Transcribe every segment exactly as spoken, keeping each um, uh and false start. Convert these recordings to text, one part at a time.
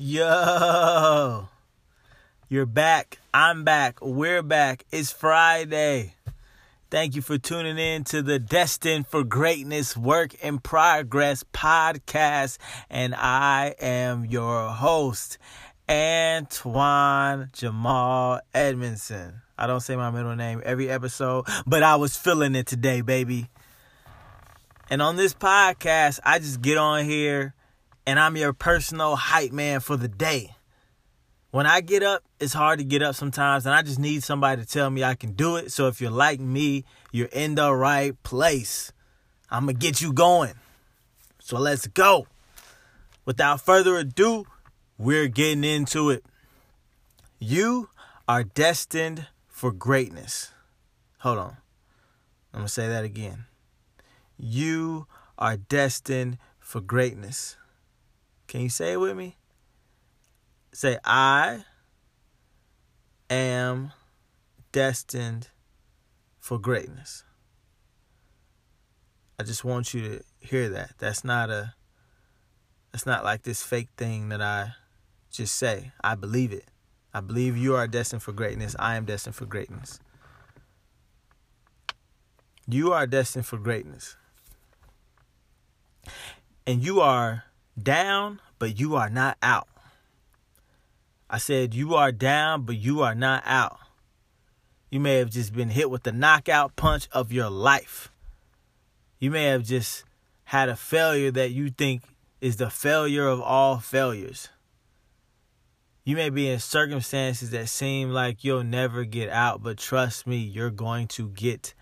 Yo, you're back. I'm back. We're back. It's Friday. Thank you for tuning in to the Destined for Greatness Work in Progress podcast. And I am your host, Antoine Jamal Edmondson. I don't say my middle name every episode, but I was feeling it today, baby. And on this podcast, I just get on here. And I'm your personal hype man for the day. When I get up, it's hard to get up sometimes. And I just need somebody to tell me I can do it. So if you're like me, you're in the right place. I'm going to get you going. So let's go. Without further ado, we're getting into it. You are destined for greatness. Hold on. I'm going to say that again. You are destined for greatness. Can you say it with me? Say, I am destined for greatness. I just want you to hear that. That's not a, that's not like this fake thing that I just say. I believe it. I believe you are destined for greatness. I am destined for greatness. You are destined for greatness. And you are down, but you are not out. I said you are down, but you are not out. You may have just been hit with the knockout punch of your life. You may have just had a failure that you think is the failure of all failures. You may be in circumstances that seem like you'll never get out, but trust me, you're going to get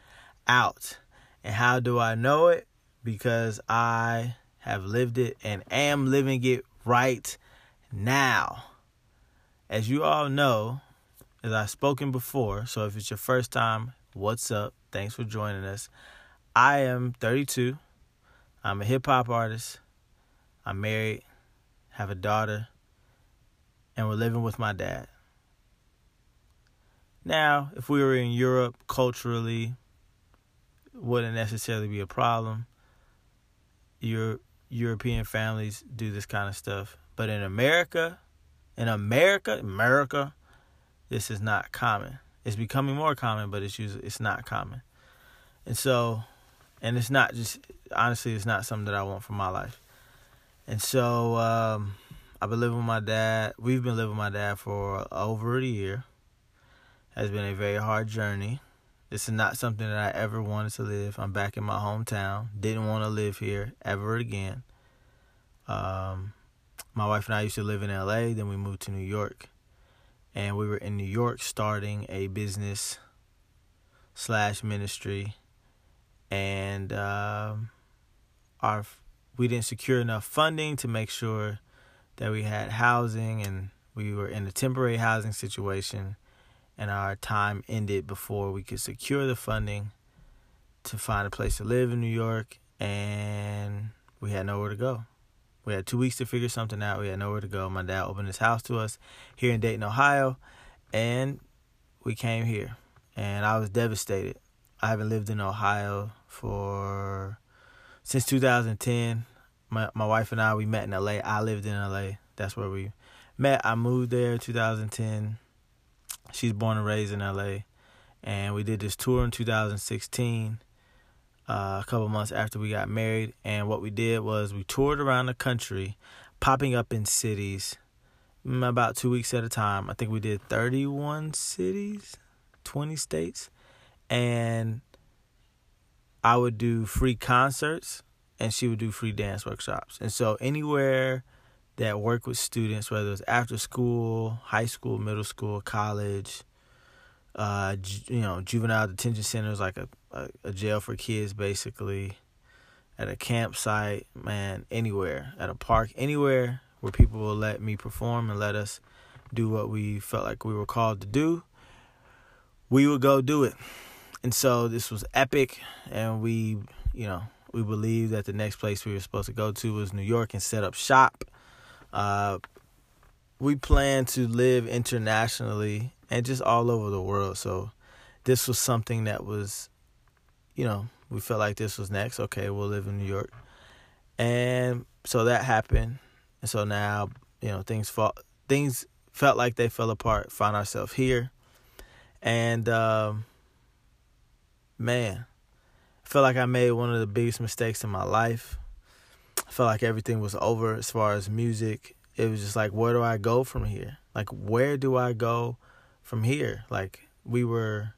out. And how do I know it? Because I have lived it and am living it right now. As you all know, as I've spoken before, so if it's your first time, what's up? Thanks for joining us. I am thirty-two. I'm a hip-hop artist. I'm married, have a daughter, and we're living with my dad. Now, if we were in Europe, culturally, it wouldn't necessarily be a problem. You're European families do this kind of stuff. But in America, in America, America, this is not common. It's becoming more common, but it's usually, it's not common. And so, and it's not just, honestly, it's not something that I want for my life. And so, um, I've been living with my dad. We've been living with my dad for over a year. It has been a very hard journey. This is not something that I ever wanted to live. I'm back in my hometown. Didn't want to live here ever again. Um, my wife and I used to live in L A. Then we moved to New York. And we were in New York starting a business slash ministry. And um, our we didn't secure enough funding to make sure that we had housing. And we were in a temporary housing situation. And our time ended before we could secure the funding to find a place to live in New York. And we had nowhere to go. We had two weeks to figure something out. We had nowhere to go. My dad opened his house to us here in Dayton, Ohio. And we came here. And I was devastated. I haven't lived in Ohio for since two thousand ten. My, my wife and I, we met in L A. I lived in L A. That's where we met. I moved there in two thousand ten. She's born and raised in L A, and we did this tour in two thousand sixteen, uh, a couple months after we got married, and what we did was we toured around the country, popping up in cities, about two weeks at a time. I think we did thirty-one cities, twenty states, and I would do free concerts, and she would do free dance workshops, and so anywhere that work with students, whether it's after school, high school, middle school, college, uh, ju- you know, juvenile detention centers, like a, a, a jail for kids, basically, at a campsite, man, anywhere, at a park, anywhere where people will let me perform and let us do what we felt like we were called to do, we would go do it. And so this was epic, and we, you know, we believed that the next place we were supposed to go to was New York and set up shop. Uh, we plan to live internationally and just all over the world. So this was something that was, you know, we felt like this was next. Okay, we'll live in New York. And so that happened. And so now you know, things fall, things felt like they fell apart, found ourselves here. And, um, man, I felt like I made one of the biggest mistakes in my life. I felt like everything was over as far as music. It was just like, where do I go from here? Like, where do I go from here? Like, we were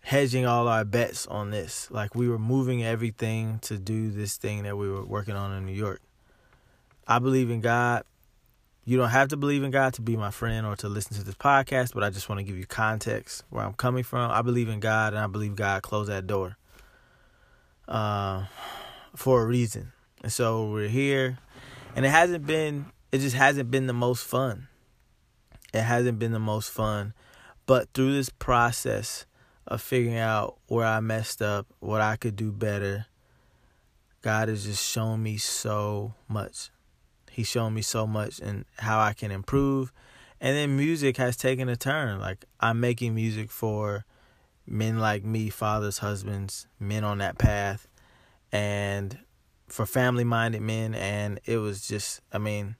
hedging all our bets on this. Like, we were moving everything to do this thing that we were working on in New York. I believe in God. You don't have to believe in God to be my friend or to listen to this podcast, but I just want to give you context where I'm coming from. I believe in God, and I believe God closed that door uh, for a reason. And so we're here, and it hasn't been, it just hasn't been the most fun. It hasn't been the most fun, but through this process of figuring out where I messed up, what I could do better, God has just shown me so much. He's shown me so much and how I can improve. And then music has taken a turn. Like, I'm making music for men like me, fathers, husbands, men on that path, and for family-minded men. And it was just, I mean,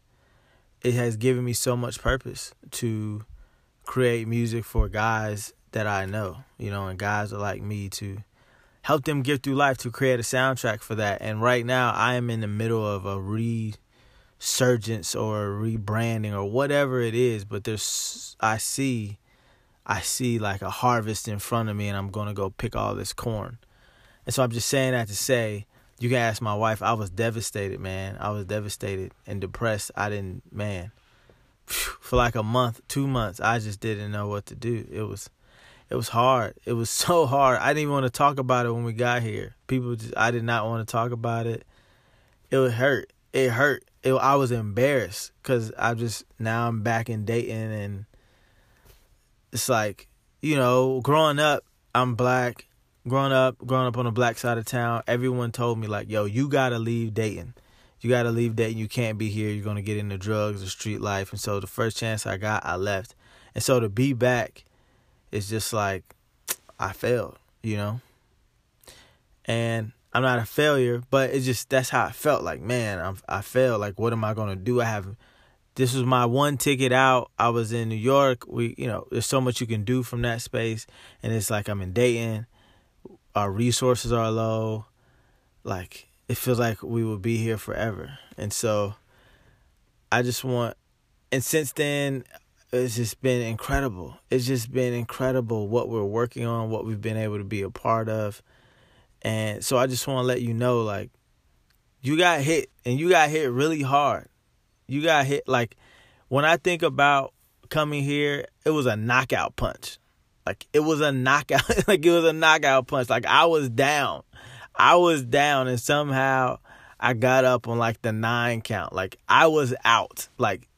it has given me so much purpose to create music for guys that I know, you know, and guys are like me, to help them get through life, to create a soundtrack for that. And right now I am in the middle of a re Surgence or rebranding or whatever it is, but there's I see I see like a harvest in front of me, and I'm gonna go pick all this corn. And so I'm just saying that to say, you can ask my wife, I was devastated, man. I was devastated and depressed. I didn't man for like a month, two months, I just didn't know what to do. It was it was hard. It was so hard. I didn't even want to talk about it when we got here. People just I did not want to talk about it. It would hurt. It hurt. It, I was embarrassed because I just, now I'm back in Dayton, and it's like, you know, growing up, I'm black, growing up, growing up on the black side of town, everyone told me like, yo, you got to leave Dayton. You got to leave Dayton. You can't be here. You're going to get into drugs or street life. And so the first chance I got, I left. And so to be back, it's just like, I failed, you know, and I'm not a failure, but it's just, that's how I felt. Like, man, I'm, I failed. Like, what am I going to do? I have, this was my one ticket out. I was in New York. We, you know, there's so much you can do from that space. And it's like, I'm in Dayton. Our resources are low. Like, it feels like we will be here forever. And so I just want, and since then, it's just been incredible. It's just been incredible what we're working on, what we've been able to be a part of. And so I just want to let you know, like, you got hit, and you got hit really hard. You got hit, like, when I think about coming here, it was a knockout punch. Like, it was a knockout, like, it was a knockout punch. Like, I was down. I was down, and somehow I got up on, like, the nine count. Like, I was out. Like,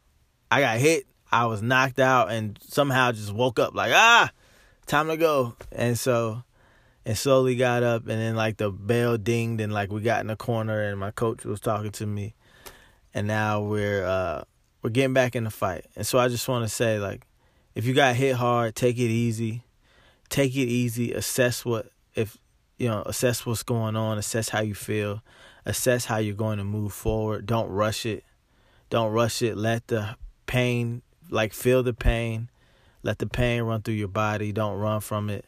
I got hit, I was knocked out, and somehow just woke up, like, ah, time to go. And so... And slowly got up, and then, like, the bell dinged, and, like, we got in the corner, and my coach was talking to me. And now we're uh, we're getting back in the fight. And so I just want to say, like, if you got hit hard, take it easy. Take it easy. Assess what, if, you know, assess what's going on. Assess how you feel. Assess how you're going to move forward. Don't rush it. Don't rush it. Let the pain, like, feel the pain. Let the pain run through your body. Don't run from it.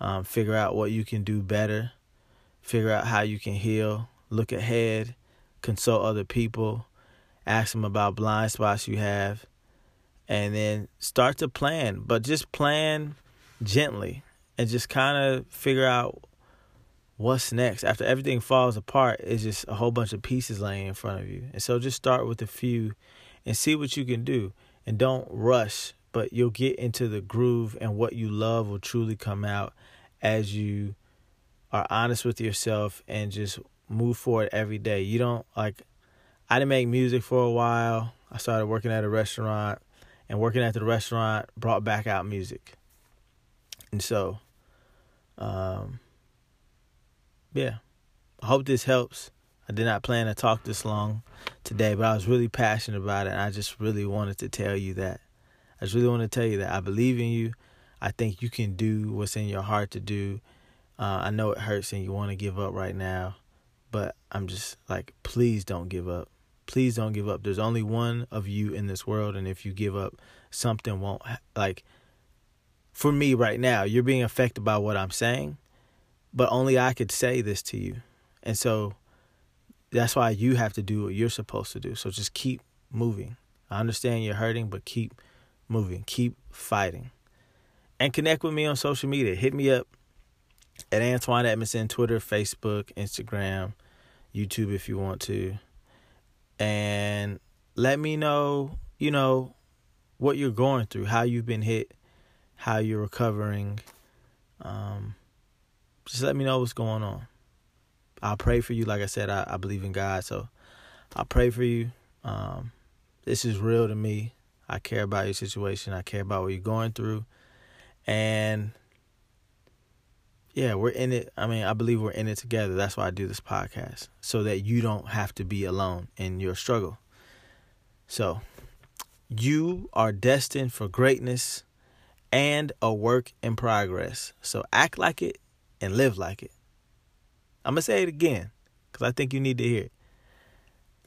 Um, figure out what you can do better. Figure out how you can heal. Look ahead. Consult other people. Ask them about blind spots you have. And then start to plan. But just plan gently. And just kind of figure out what's next. After everything falls apart, it's just a whole bunch of pieces laying in front of you. And so just start with a few and see what you can do. And don't rush. But you'll get into the groove, and what you love will truly come out as you are honest with yourself and just move forward every day. You don't, like, I didn't make music for a while. I started working at a restaurant, and working at the restaurant brought back out music. And so, um, yeah, I hope this helps. I did not plan to talk this long today, but I was really passionate about it, and I just really wanted to tell you that. I just really want to tell you that I believe in you. I think you can do what's in your heart to do. Uh, I know it hurts and you want to give up right now, but I'm just like, please don't give up. please don't give up. There's only one of you in this world, and if you give up, something won't, like, for me right now, you're being affected by what I'm saying, but only I could say this to you. And so that's why you have to do what you're supposed to do. So just keep moving. I understand you're hurting, but keep moving. Keep fighting. And connect with me on social media. Hit me up at Antoine Edmondson, Twitter, Facebook, Instagram, YouTube if you want to. And let me know, you know, what you're going through, how you've been hit, how you're recovering. Um, just let me know what's going on. I'll pray for you. Like I said, I, I believe in God, so I'll pray for you. Um, this is real to me. I care about your situation. I care about what you're going through. And, yeah, we're in it. I mean, I believe we're in it together. That's why I do this podcast, so that you don't have to be alone in your struggle. So you are destined for greatness and a work in progress. So act like it and live like it. I'm going to say it again because I think you need to hear it.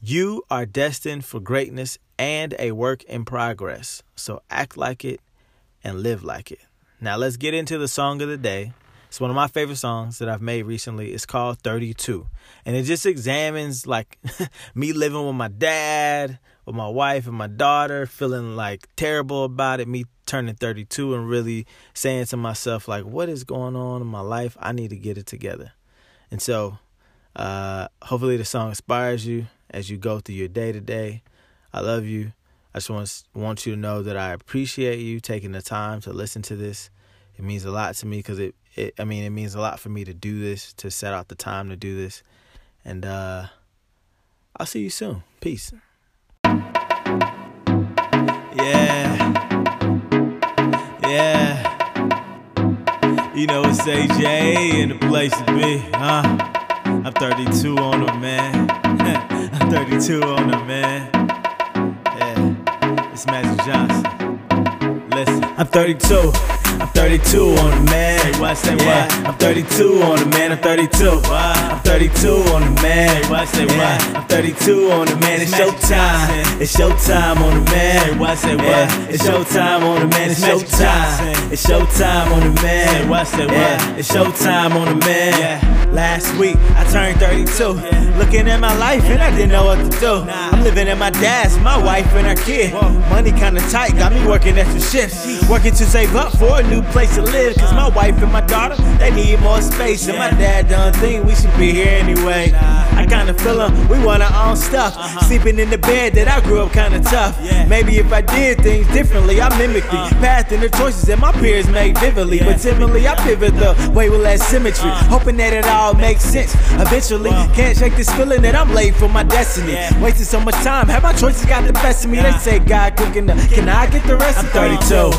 You are destined for greatness and a work in progress. So act like it and live like it. Now let's get into the song of the day. It's one of my favorite songs that I've made recently. It's called thirty-two. And it just examines, like, me living with my dad, with my wife and my daughter, feeling, like, terrible about it, me turning thirty-two and really saying to myself, like, what is going on in my life? I need to get it together. And so uh, hopefully the song inspires you as you go through your day to day. I love you. I just want, want you to know that I appreciate you taking the time to listen to this. It means a lot to me because it, It, I mean, it means a lot for me to do this, to set out the time to do this. And uh, I'll see you soon. Peace. Yeah. Yeah. You know, it's A J and the place to be, huh? I'm thirty-two on them, man. I'm thirty-two on them, man. Yeah. It's Magic Johnson. Listen, I'm thirty-two. I'm thirty-two on the man. Say what, say yeah. What? I'm thirty-two on the man. I'm thirty-two. Wow. I'm thirty-two on the man. Say what, say yeah. What? I'm thirty-two on the man. It's, it's showtime. It's showtime on the man. Say what, say yeah. What? It's showtime on the man. It's showtime. It's showtime on the man. Say what, say yeah. What? It's showtime on the man. Yeah. Last week I turned thirty-two. Yeah. Looking at my life and I didn't know what to do. Nah. I'm living at my dad's, my wife and our kid. Whoa. Money kinda tight, got me working extra shifts, working to save up for a new place to live. Cause my wife and my daughter, they need more space. And my dad done think we should be here anyway. I kinda feel them, we want our own stuff. Sleeping in the bed that I grew up kinda tough. Maybe if I did things differently, I mimic the path and the choices that my peers made vividly. But timidly I pivot the way with less symmetry, hoping that it all makes sense eventually. Can't shake this feeling that I'm late for my destiny. Wasting so much time, have my choices got the best of me. They say God cooking up, can I get the rest? I'm thirty-two.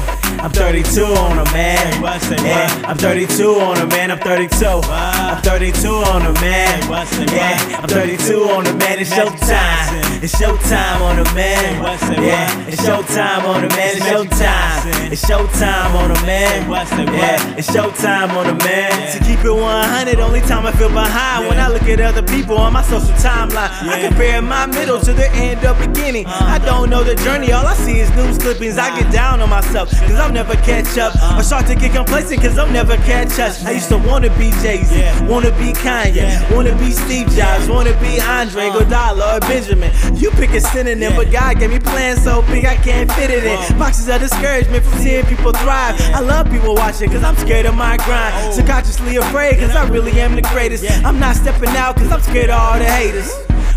I'm thirty-two on a man. Yeah. I'm thirty-two on a man. I'm thirty-two. I'm thirty-two on a man. Yeah. I'm thirty-two on a man. It's showtime. It's showtime on a man. Yeah. It's showtime on a man. It's showtime. It's showtime on a man. Yeah. It's showtime on a man. To keep it one hundred, only time I feel behind when I look at other people on my social timeline. I compare my middle to the end of beginning. I don't know the journey. All I see is news clippings. I get down on myself, cause I'll never catch up. Or start to get complacent, cause I'll never catch up. I used to wanna be Jay-Z, yeah. Wanna be Kanye, yeah. Wanna be Steve Jobs, yeah. Wanna be Andre uh. Godala or Benjamin. You pick a synonym, yeah. But God gave me plans so big I can't fit it in. uh. Boxes of discouragement from seeing people thrive, yeah. I love people watching cause I'm scared of my grind. oh. Subconsciously afraid cause I really am the greatest, yeah. I'm not stepping out cause I'm scared of all the haters.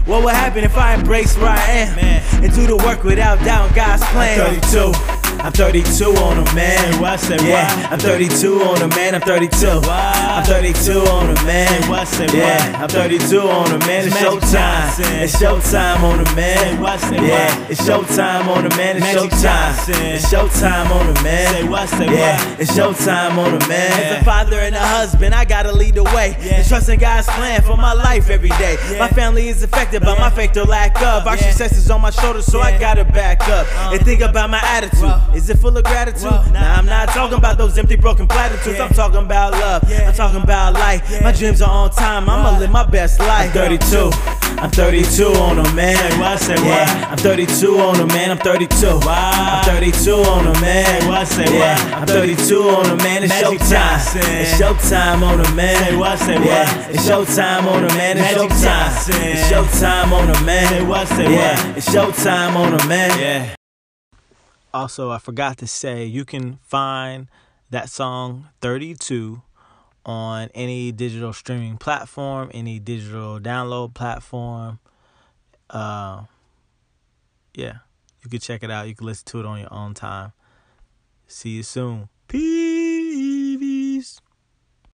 What would happen if I embrace where I am, man, and do the work without doubting God's plan? thirty-two. I'm thirty-two on a man. Yeah. I'm thirty-two on a man. I'm thirty-two. I'm thirty-two on a man. Yeah. I'm thirty-two on a man. It's showtime. It's showtime on a man. Yeah. It's showtime on a man. It's showtime. It's showtime on a man. Yeah. It's showtime on a man. As a father and a husband, I gotta lead the way. And trust in God's plan for my life every day. My family is affected by my faith or lack of. Our success is on my shoulders, so I gotta back up and think about my attitude. Is it full of gratitude? Whoa. Nah, I'm not talking about those empty, broken platitudes. Yeah. I'm talking about love. Yeah. I'm talking about life. Yeah. My dreams are on time. I'ma live my best life. I'm thirty-two. I'm thirty-two on them, man. Say what? Say what? Yeah. I'm thirty-two on them, man. I'm thirty-two. Wow. I'm thirty-two on them, man. Say what? Say yeah. What? I'm thirty-two on them, man. It's Magic showtime. Johnson. It's showtime on them, man. Say what? Say yeah. What? It's showtime on them, man. It's Magic showtime. Johnson. It's showtime on them, man. Say what? Say yeah. What? It's showtime on them, man. Yeah. Also, I forgot to say, you can find that song thirty-two on any digital streaming platform, any digital download platform. Uh, yeah, you can check it out. You can listen to it on your own time. See you soon.